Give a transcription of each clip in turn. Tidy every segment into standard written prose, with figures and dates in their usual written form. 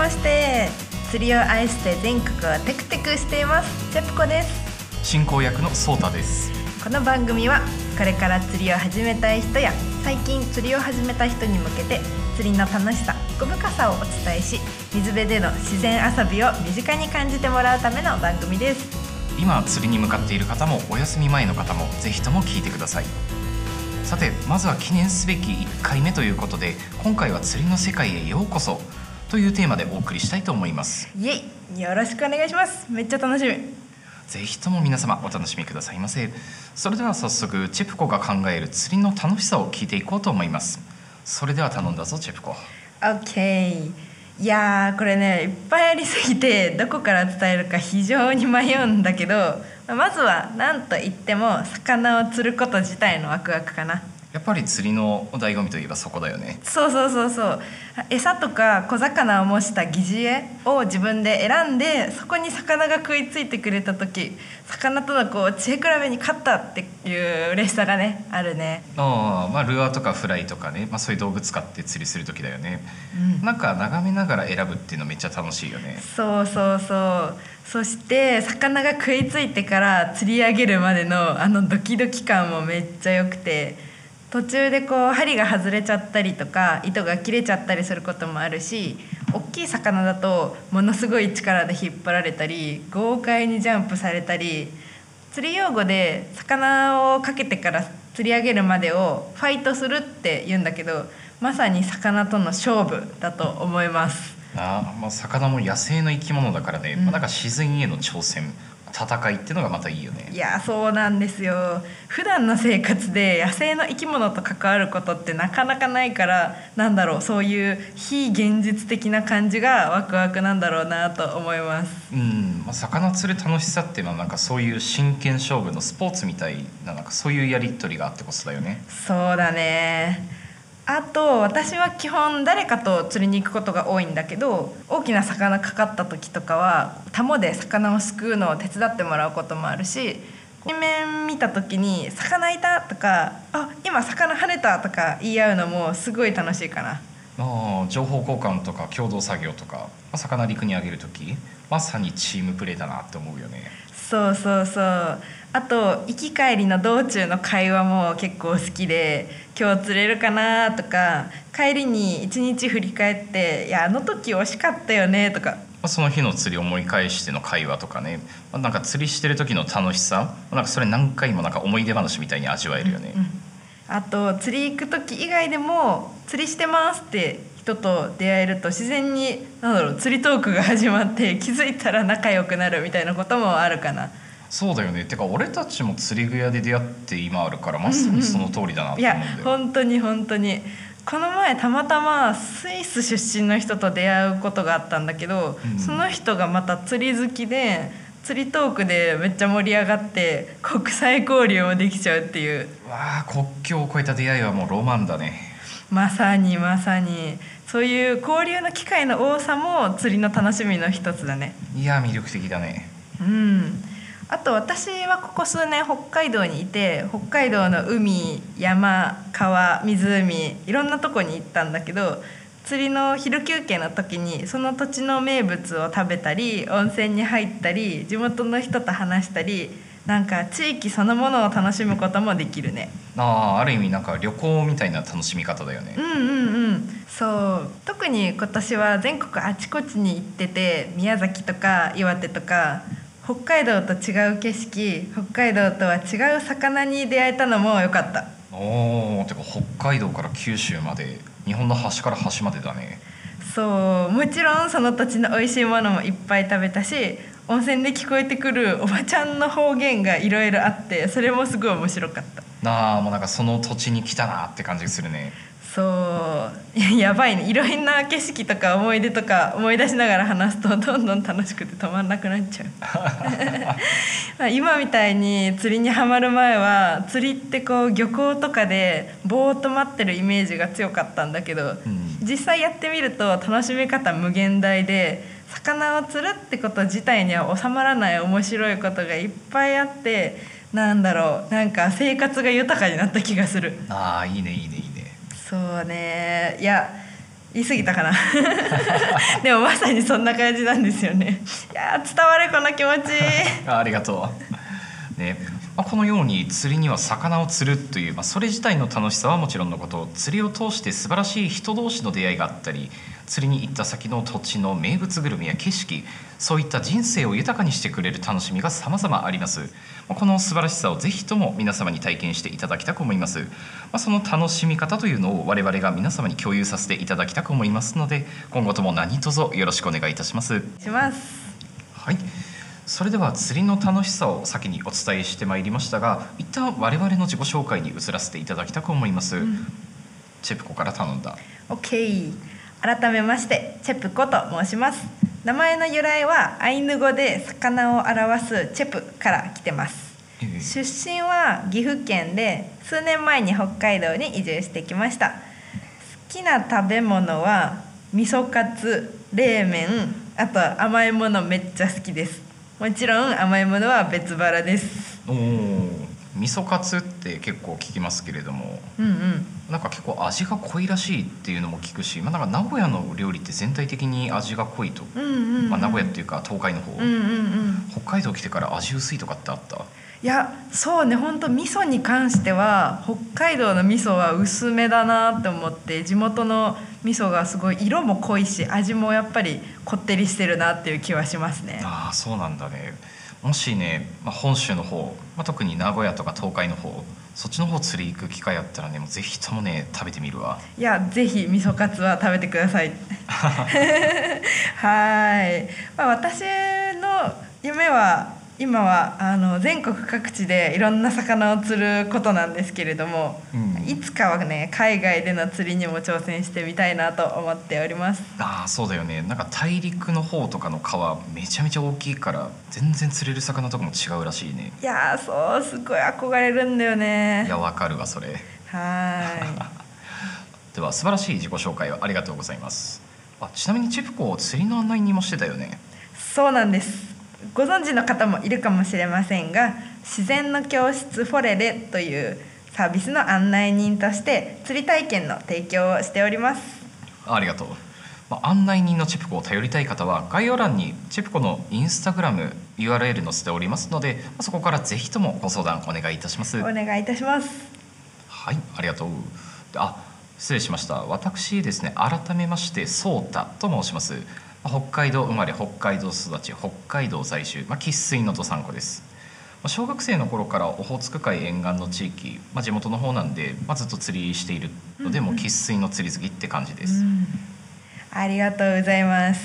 まして。釣りを愛して全国をテクテクしていますチェプコです。進行役のソータです。この番組はこれから釣りを始めたい人や最近釣りを始めた人に向けて釣りの楽しさ、奥深さをお伝えし、水辺での自然遊びを身近に感じてもらうための番組です。今釣りに向かっている方もお休み前の方もぜひとも聞いてください。さて、まずは記念すべき1回目ということで、今回は釣りの世界へようこそというテーマでお送りしたいと思います。イエイ、よろしくお願いします。めっちゃ楽しみ。ぜひとも皆様お楽しみくださいませ。それでは早速チェプコが考える釣りの楽しさを聞いていこうと思います。それでは頼んだぞチェプコ。 OK。 いやー、これね、いっぱいありすぎてどこから伝えるか非常に迷うんだけど、まずは何と言っても魚を釣ること自体のワクワクかな。やっぱり釣りの醍醐味といえばそこだよね。そうそうそうそう。餌とか小魚を模した疑似餌を自分で選んで、そこに魚が食いついてくれた時、魚とのこう知恵比べに勝ったっていう嬉しさがね、あるね。まあ、ルアーとかフライとかね、まあ、そういう道具使って釣りする時だよね、うん、なんか眺めながら選ぶっていうのめっちゃ楽しいよね。そうそうそう。そして魚が食いついてから釣り上げるまでのあのドキドキ感もめっちゃ良くて、途中でこう針が外れちゃったりとか糸が切れちゃったりすることもあるし、大きい魚だとものすごい力で引っ張られたり豪快にジャンプされたり、釣り用語で魚をかけてから釣り上げるまでをファイトするって言うんだけど、まさに魚との勝負だと思います。まあ、魚も野生の生き物だからね、なんか自然への挑戦、戦いっていうのがまたいいよね。いや、そうなんですよ。普段の生活で野生の生き物と関わることってなかなかないから、なんだろう、そういう非現実的な感じがワクワクなんだろうなと思います。まあ、魚釣る楽しさっていうのはなんかそういう真剣勝負のスポーツみたいな、なんかそういうやり取りがあってこそだよね。そうだね。あと私は基本誰かと釣りに行くことが多いんだけど、大きな魚かかった時とかはタモで魚をすくうのを手伝ってもらうこともあるし、水面見た時に魚いたとか、あ、今魚跳ねたとか言い合うのもすごい楽しいかな。情報交換とか共同作業とか、魚陸にあげる時まさにチームプレーだなって思うよね。そうそうそう。あと行き帰りの道中の会話も結構好きで、今日釣れるかなとか、帰りに一日振り返って、いや、あの時惜しかったよねとか、その日の釣りを思い返しての会話とかね、なんか釣りしてる時の楽しさ、なんかそれ何回もなんか思い出話みたいに味わえるよね。あと釣り行く時以外でも釣りしてますって人と出会えると、自然になんだろう、釣りトークが始まって、気づいたら仲良くなるみたいなこともあるかな。そうだよね。てか俺たちも釣り具屋で出会って今あるから、まさにその通りだなと思うんだよ。いや、本当に本当に。この前たまたまスイス出身の人と出会うことがあったんだけど、その人がまた釣り好きで、釣りトークでめっちゃ盛り上がって国際交流もできちゃうっていう。わあ、国境を越えた出会いはもうロマンだね。まさにまさに。そういう交流の機会の多さも釣りの楽しみの一つだね。いや、魅力的だね。うん。あと私はここ数年北海道にいて、北海道の海、山、川、湖、いろんなとこに行ったんだけど、釣りの昼休憩の時にその土地の名物を食べたり、温泉に入ったり、地元の人と話したり、なんか地域そのものを楽しむこともできるね。ある意味なんか旅行みたいな楽しみ方だよね。そう。特に今年は全国あちこちに行ってて、宮崎とか岩手とか北海道と違う景色、北海道とは違う魚に出会えたのも良かった。てか北海道から九州まで、日本の端から端までだね。そう。もちろんその土地の美味しいものもいっぱい食べたし、温泉で聞こえてくるおばちゃんの方言がいろいろあって、それもすごい面白かった。もうなんかその土地に来たなって感じするね。そう。やばいね。いろんな景色とか思い出とか思い出しながら話すと、どんどん楽しくて止まんなくなっちゃう。まあ今みたいに釣りにはまる前は、釣りってこう漁港とかでぼーっと待ってるイメージが強かったんだけど、実際やってみると楽しみ方無限大で、魚を釣るってこと自体には収まらない面白いことがいっぱいあって、なんだろう、なんか生活が豊かになった気がする。いいねいいねいいね。そうね。いや、言い過ぎたかなでもまさにそんな感じなんですよね。いや伝わるこの気持ちありがとう、ね。まあ、このように釣りには魚を釣るという、まあ、それ自体の楽しさはもちろんのこと、釣りを通して素晴らしい人同士の出会いがあったり、釣りに行った先の土地の名物グルメや景色、そういった人生を豊かにしてくれる楽しみが様々あります。この素晴らしさをぜひとも皆様に体験していただきたく思います。その楽しみ方というのを我々が皆様に共有させていただきたく思いますので、今後とも何卒よろしくお願いいたします。はい、それでは釣りの楽しさを先にお伝えしてまいりましたが、一旦我々の自己紹介に移らせていただきたく思います、チェプコから頼んだ。 OK、改めましてチェプコと申します。名前の由来はアイヌ語で魚を表すチェプから来てます、出身は岐阜県で、数年前に北海道に移住してきました。好きな食べ物は味噌カツ、冷麺、あと甘いものめっちゃ好きです。もちろん甘いものは別腹です。おー、味噌カツって結構聞きますけれども、なんか結構味が濃いらしいっていうのも聞くし、まあ、なんか名古屋の料理って全体的に味が濃いと、まあ、名古屋っていうか東海の方、北海道来てから味薄いとかってあった？いや、そうね、本当味噌に関しては北海道の味噌は薄めだなって思って、地元の味噌がすごい色も濃いし、味もやっぱりこってりしてるなっていう気はしますね。ああ、そうなんだね。もしね、まあ、本州の方、まあ、特に名古屋とか東海の方、そっちの方釣り行く機会あったらね、もうぜひともね食べてみるわ。いや、ぜひ味噌カツは食べてくださいはい、まあ、私の夢は今は全国各地でいろんな魚を釣ることなんですけれども、いつかはね海外での釣りにも挑戦してみたいなと思っております。ああ、そうだよね。なんか大陸の方とかの川めちゃめちゃ大きいから全然釣れる魚とかも違うらしいね。いや、そうすごい憧れるんだよね。いや、わかるわそれ。はいでは素晴らしい自己紹介をありがとうございます。ちなみにチェプコを釣りの案内にもしてたよね。そうなんです。ご存知の方もいるかもしれませんが、自然の教室フォレレというサービスの案内人として釣り体験の提供をしております。ありがとう、まあ、案内人のチェプコを頼りたい方は概要欄にチェプコのインスタグラム URL 載せておりますので、そこからぜひともご相談お願いいたします。お願いいたします。はい、ありがとう。失礼しました。私ですね、改めましてソータと申します。北海道生まれ、北海道育ち、北海道在住、生粋のどさんこです。小学生の頃からオホーツク海沿岸の地域、地元の方なんで、ずっと釣りしているので、もう生粋の釣り好きって感じです、ありがとうございます。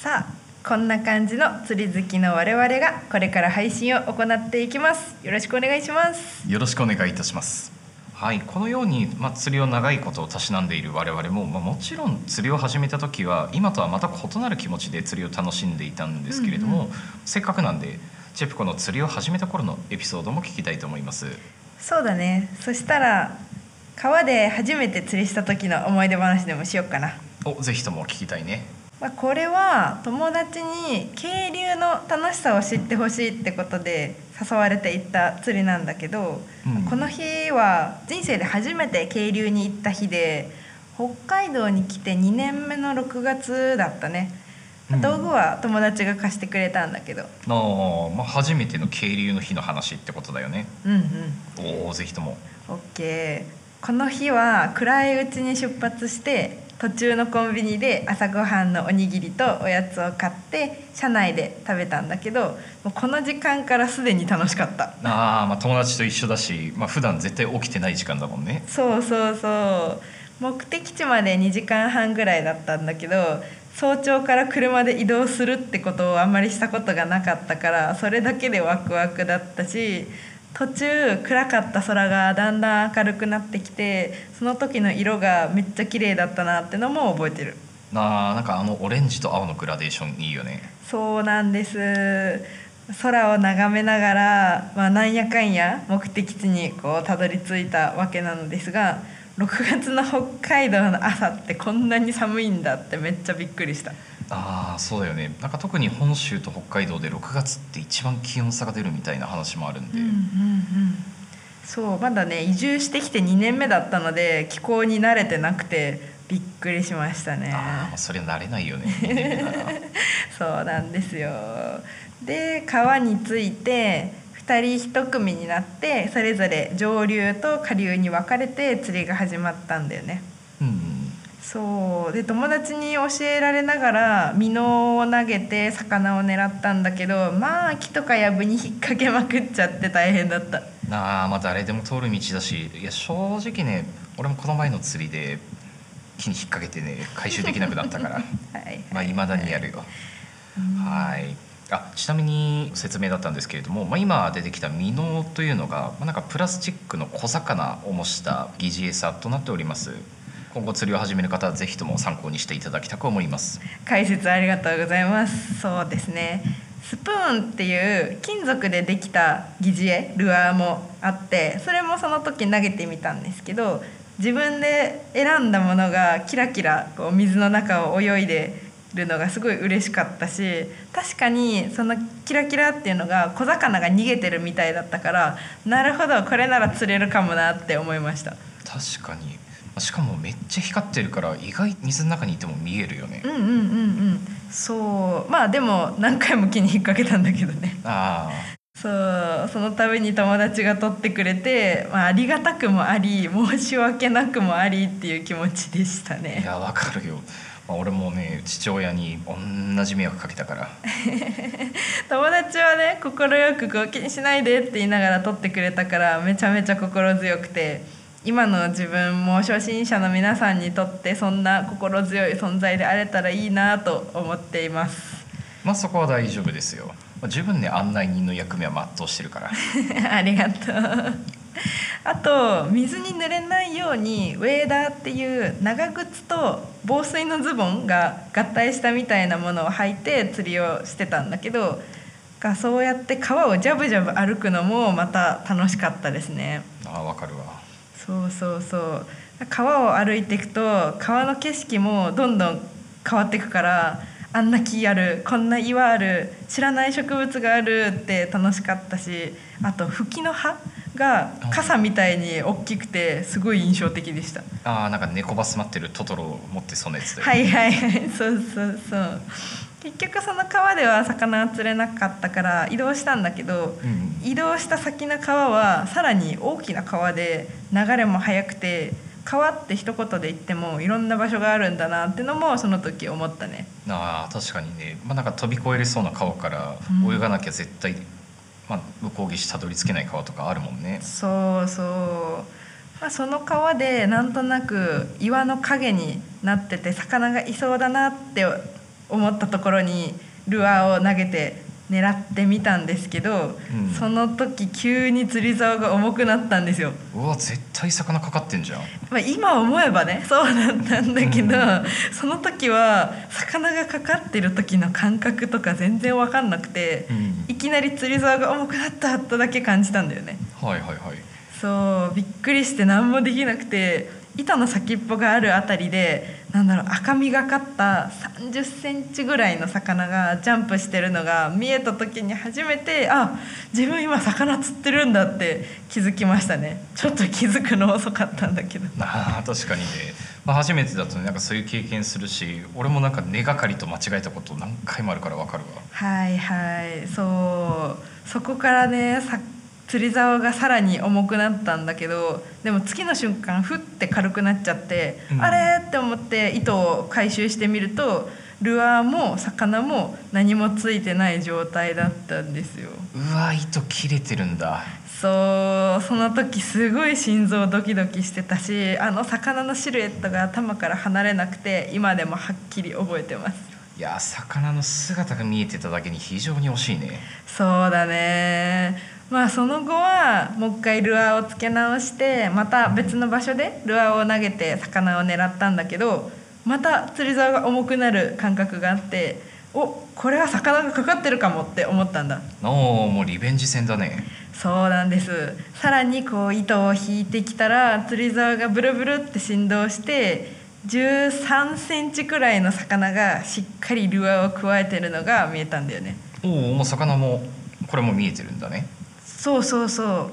さあ、こんな感じの釣り好きの我々がこれから配信を行っていきます。よろしくお願いします。よろしくお願いいたします。はい、このように、釣りを長いことをたしなんでいる我々も、もちろん釣りを始めた時は今とはまた異なる気持ちで釣りを楽しんでいたんですけれども、せっかくなんでチェプコの釣りを始めた頃のエピソードも聞きたいと思います。そうだね。そしたら川で初めて釣りした時の思い出話でもしようかな。お、ぜひとも聞きたいね。これは友達に渓流の楽しさを知ってほしいってことで誘われて行った釣りなんだけど、この日は人生で初めて渓流に行った日で、北海道に来て2年目の6月だったね。道具は友達が貸してくれたんだけど、初めての渓流の日の話ってことだよね。おー、ぜひとも。 OK。 この日は暗いうちに出発して、途中のコンビニで朝ごはんのおにぎりとおやつを買って車内で食べたんだけど、この時間からすでに楽しかった。友達と一緒だし、普段絶対起きてない時間だもんね。そうそうそう。目的地まで2時間半ぐらいだったんだけど、早朝から車で移動するってことをあんまりしたことがなかったから、それだけでワクワクだったし、途中暗かった空がだんだん明るくなってきて、その時の色がめっちゃ綺麗だったなってのも覚えてる。なんかオレンジと青のグラデーションいいよね。そうなんです。空を眺めながら、なんやかんや目的地にこうたどり着いたわけなのですが、6月の北海道の朝ってこんなに寒いんだってめっちゃびっくりした。そうだよね。なんか特に本州と北海道で6月って一番気温差が出るみたいな話もあるんで、そう、まだね移住してきて2年目だったので気候に慣れてなくて、びっくりしましたね。あ、それ慣れないよね。そうなんですよ。で、川について2人1組になってそれぞれ上流と下流に分かれて釣りが始まったんだよね。うん、そうで、友達に教えられながらミノを投げて魚を狙ったんだけど、まあ木とかやぶに引っ掛けまくっちゃって大変だった。まあ誰でも通る道だし、いや正直ね、俺もこの前の釣りで木に引っ掛けてね回収できなくなったからはい、まあ、未だにやるよ。はい、はい。ちなみに説明だったんですけれども、まあ、今出てきたミノというのが、まあ、なんかプラスチックの小魚を模した疑似餌となっております。今後釣りを始める方はぜひとも参考にしていただきたく思います。解説ありがとうございます。そうですね、スプーンっていう金属でできた疑似餌、ルアーもあって、それもその時投げてみたんですけど、自分で選んだものがキラキラこう水の中を泳いでるのがすごい嬉しかったし、確かにそのキラキラっていうのが小魚が逃げてるみたいだったから、なるほどこれなら釣れるかもなって思いました。確かに、しかもめっちゃ光ってるから意外に水の中にいても見えるよね。うんうんうんうん。そう、まあでも何回も木に引っ掛けたんだけどね。そのために友達が取ってくれて、まあ、ありがたくもあり申し訳なくもありっていう気持ちでしたね。いや、わかるよ。俺もね、父親に同じ迷惑かけたから友達はね、快くこう気にしないでって言いながら取ってくれたから、めちゃめちゃ心強くて、今の自分も初心者の皆さんにとってそんな心強い存在であれたらいいなと思っています。まあ、そこは大丈夫ですよ。十分ね、案内人の役目は全うしてるからありがとうあと、水に濡れないようにウェーダーっていう長靴と防水のズボンが合体したみたいなものを履いて釣りをしてたんだけど、そうやって川をジャブジャブ歩くのもまた楽しかったですね。わかるわ。そうそうそう、川を歩いていくと川の景色もどんどん変わっていくから、あんな木ある、こんな岩ある、知らない植物があるって楽しかったし、あとフキの葉が傘みたいに大きくてすごい印象的でした。なんか猫バス待ってるトトロを持ってそんなやつだよね。はいはいはい、そうそうそう。結局その川では魚は釣れなかったから移動したんだけど、移動した先の川はさらに大きな川で、流れも速くて、川って一言で言ってもいろんな場所があるんだなってのもその時思ったね。確かにね、なんか飛び越えれそうな川から泳がなきゃ絶対、向こう岸たどり着けない川とかあるもんね。そうそう、その川でなんとなく岩の影になってて魚がいそうだなって思ったところにルアーを投げて狙ってみたんですけど、その時急に釣り竿が重くなったんですよ。絶対魚かかってんじゃん。今思えばね、そうだったんだけど、その時は魚がかかってる時の感覚とか全然分かんなくて、いきなり釣り竿が重くなったとだけ感じたんだよね。はいはいはい。そう、びっくりして何もできなくて、板の先っぽがあるあたりで赤みがかった30センチぐらいの魚がジャンプしてるのが見えた時に初めて、自分今魚釣ってるんだって気づきましたね。ちょっと気づくの遅かったんだけど確かにね、初めてだとね、なんかそういう経験するし、俺もなんか根がかりと間違えたこと何回もあるから分かるわ。はいはい。そこからね、釣り竿がさらに重くなったんだけど、でも次の瞬間ふって軽くなっちゃって、あれって思って糸を回収してみると、ルアーも魚も何もついてない状態だったんですよ。糸切れてるんだ。その時すごい心臓ドキドキしてたし、魚のシルエットが頭から離れなくて、今でもはっきり覚えてます。いや、魚の姿が見えてただけに非常に惜しいね。そうだね。その後はもう一回ルアーをつけ直して、また別の場所でルアーを投げて魚を狙ったんだけど、また釣り竿が重くなる感覚があって、これは魚がかかってるかもって思ったんだ。もうリベンジ戦だね。そうなんです。さらに糸を引いてきたら、釣り竿がブルブルって振動して、13センチくらいの魚がしっかりルアーを加えてるのが見えたんだよね。もう魚もこれも見えてるんだね。そうそうそう、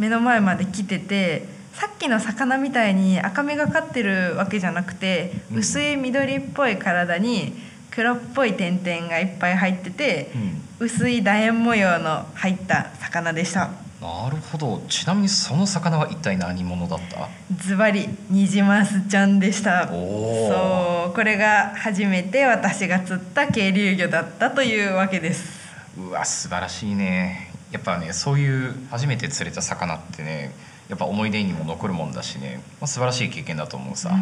目の前まで来てて、さっきの魚みたいに赤みがかってるわけじゃなくて、薄い緑っぽい体に黒っぽい点々がいっぱい入ってて、薄い楕円模様の入った魚でした。なるほど。ちなみにその魚は一体何者だった？ズバリニジマスちゃんでした。そう、これが初めて私が釣った渓流魚だったというわけです。うわ、素晴らしいね。やっぱね、そういう初めて釣れた魚ってね、やっぱ思い出にも残るもんだしね、まあ、素晴らしい経験だと思うさ、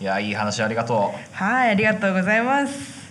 いや、いい話ありがとう。はい、ありがとうございます。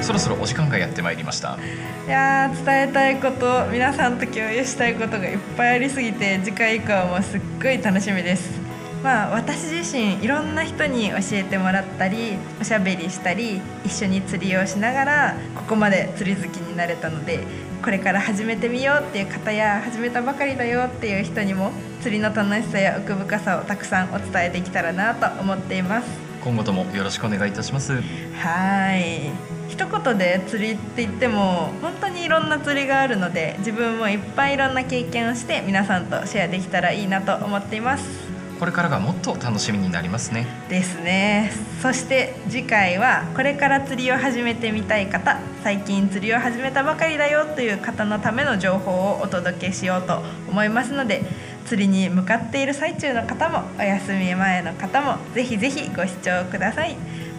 そろそろお時間がやってまいりました。いや、伝えたいこと、皆さんと共有したいことがいっぱいありすぎて、次回以降もすっごい楽しみです。まあ、私自身いろんな人に教えてもらったり、おしゃべりしたり、一緒に釣りをしながらここまで釣り好きになれたので、これから始めてみようっていう方や、始めたばかりだよっていう人にも釣りの楽しさや奥深さをたくさんお伝えできたらなと思っています。今後ともよろしくお願いいたします。はい、一言で釣りって言っても本当にいろんな釣りがあるので、自分もいっぱいいろんな経験をして皆さんとシェアできたらいいなと思っています。これからがもっと楽しみになりますね。ですね。そして次回は、これから釣りを始めてみたい方、最近釣りを始めたばかりだよという方のための情報をお届けしようと思いますので、釣りに向かっている最中の方も、お休み前の方も、ぜひぜひご視聴ください。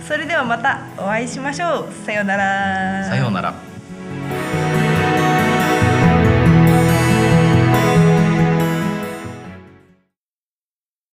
それではまたお会いしましょう。さようなら。さようなら。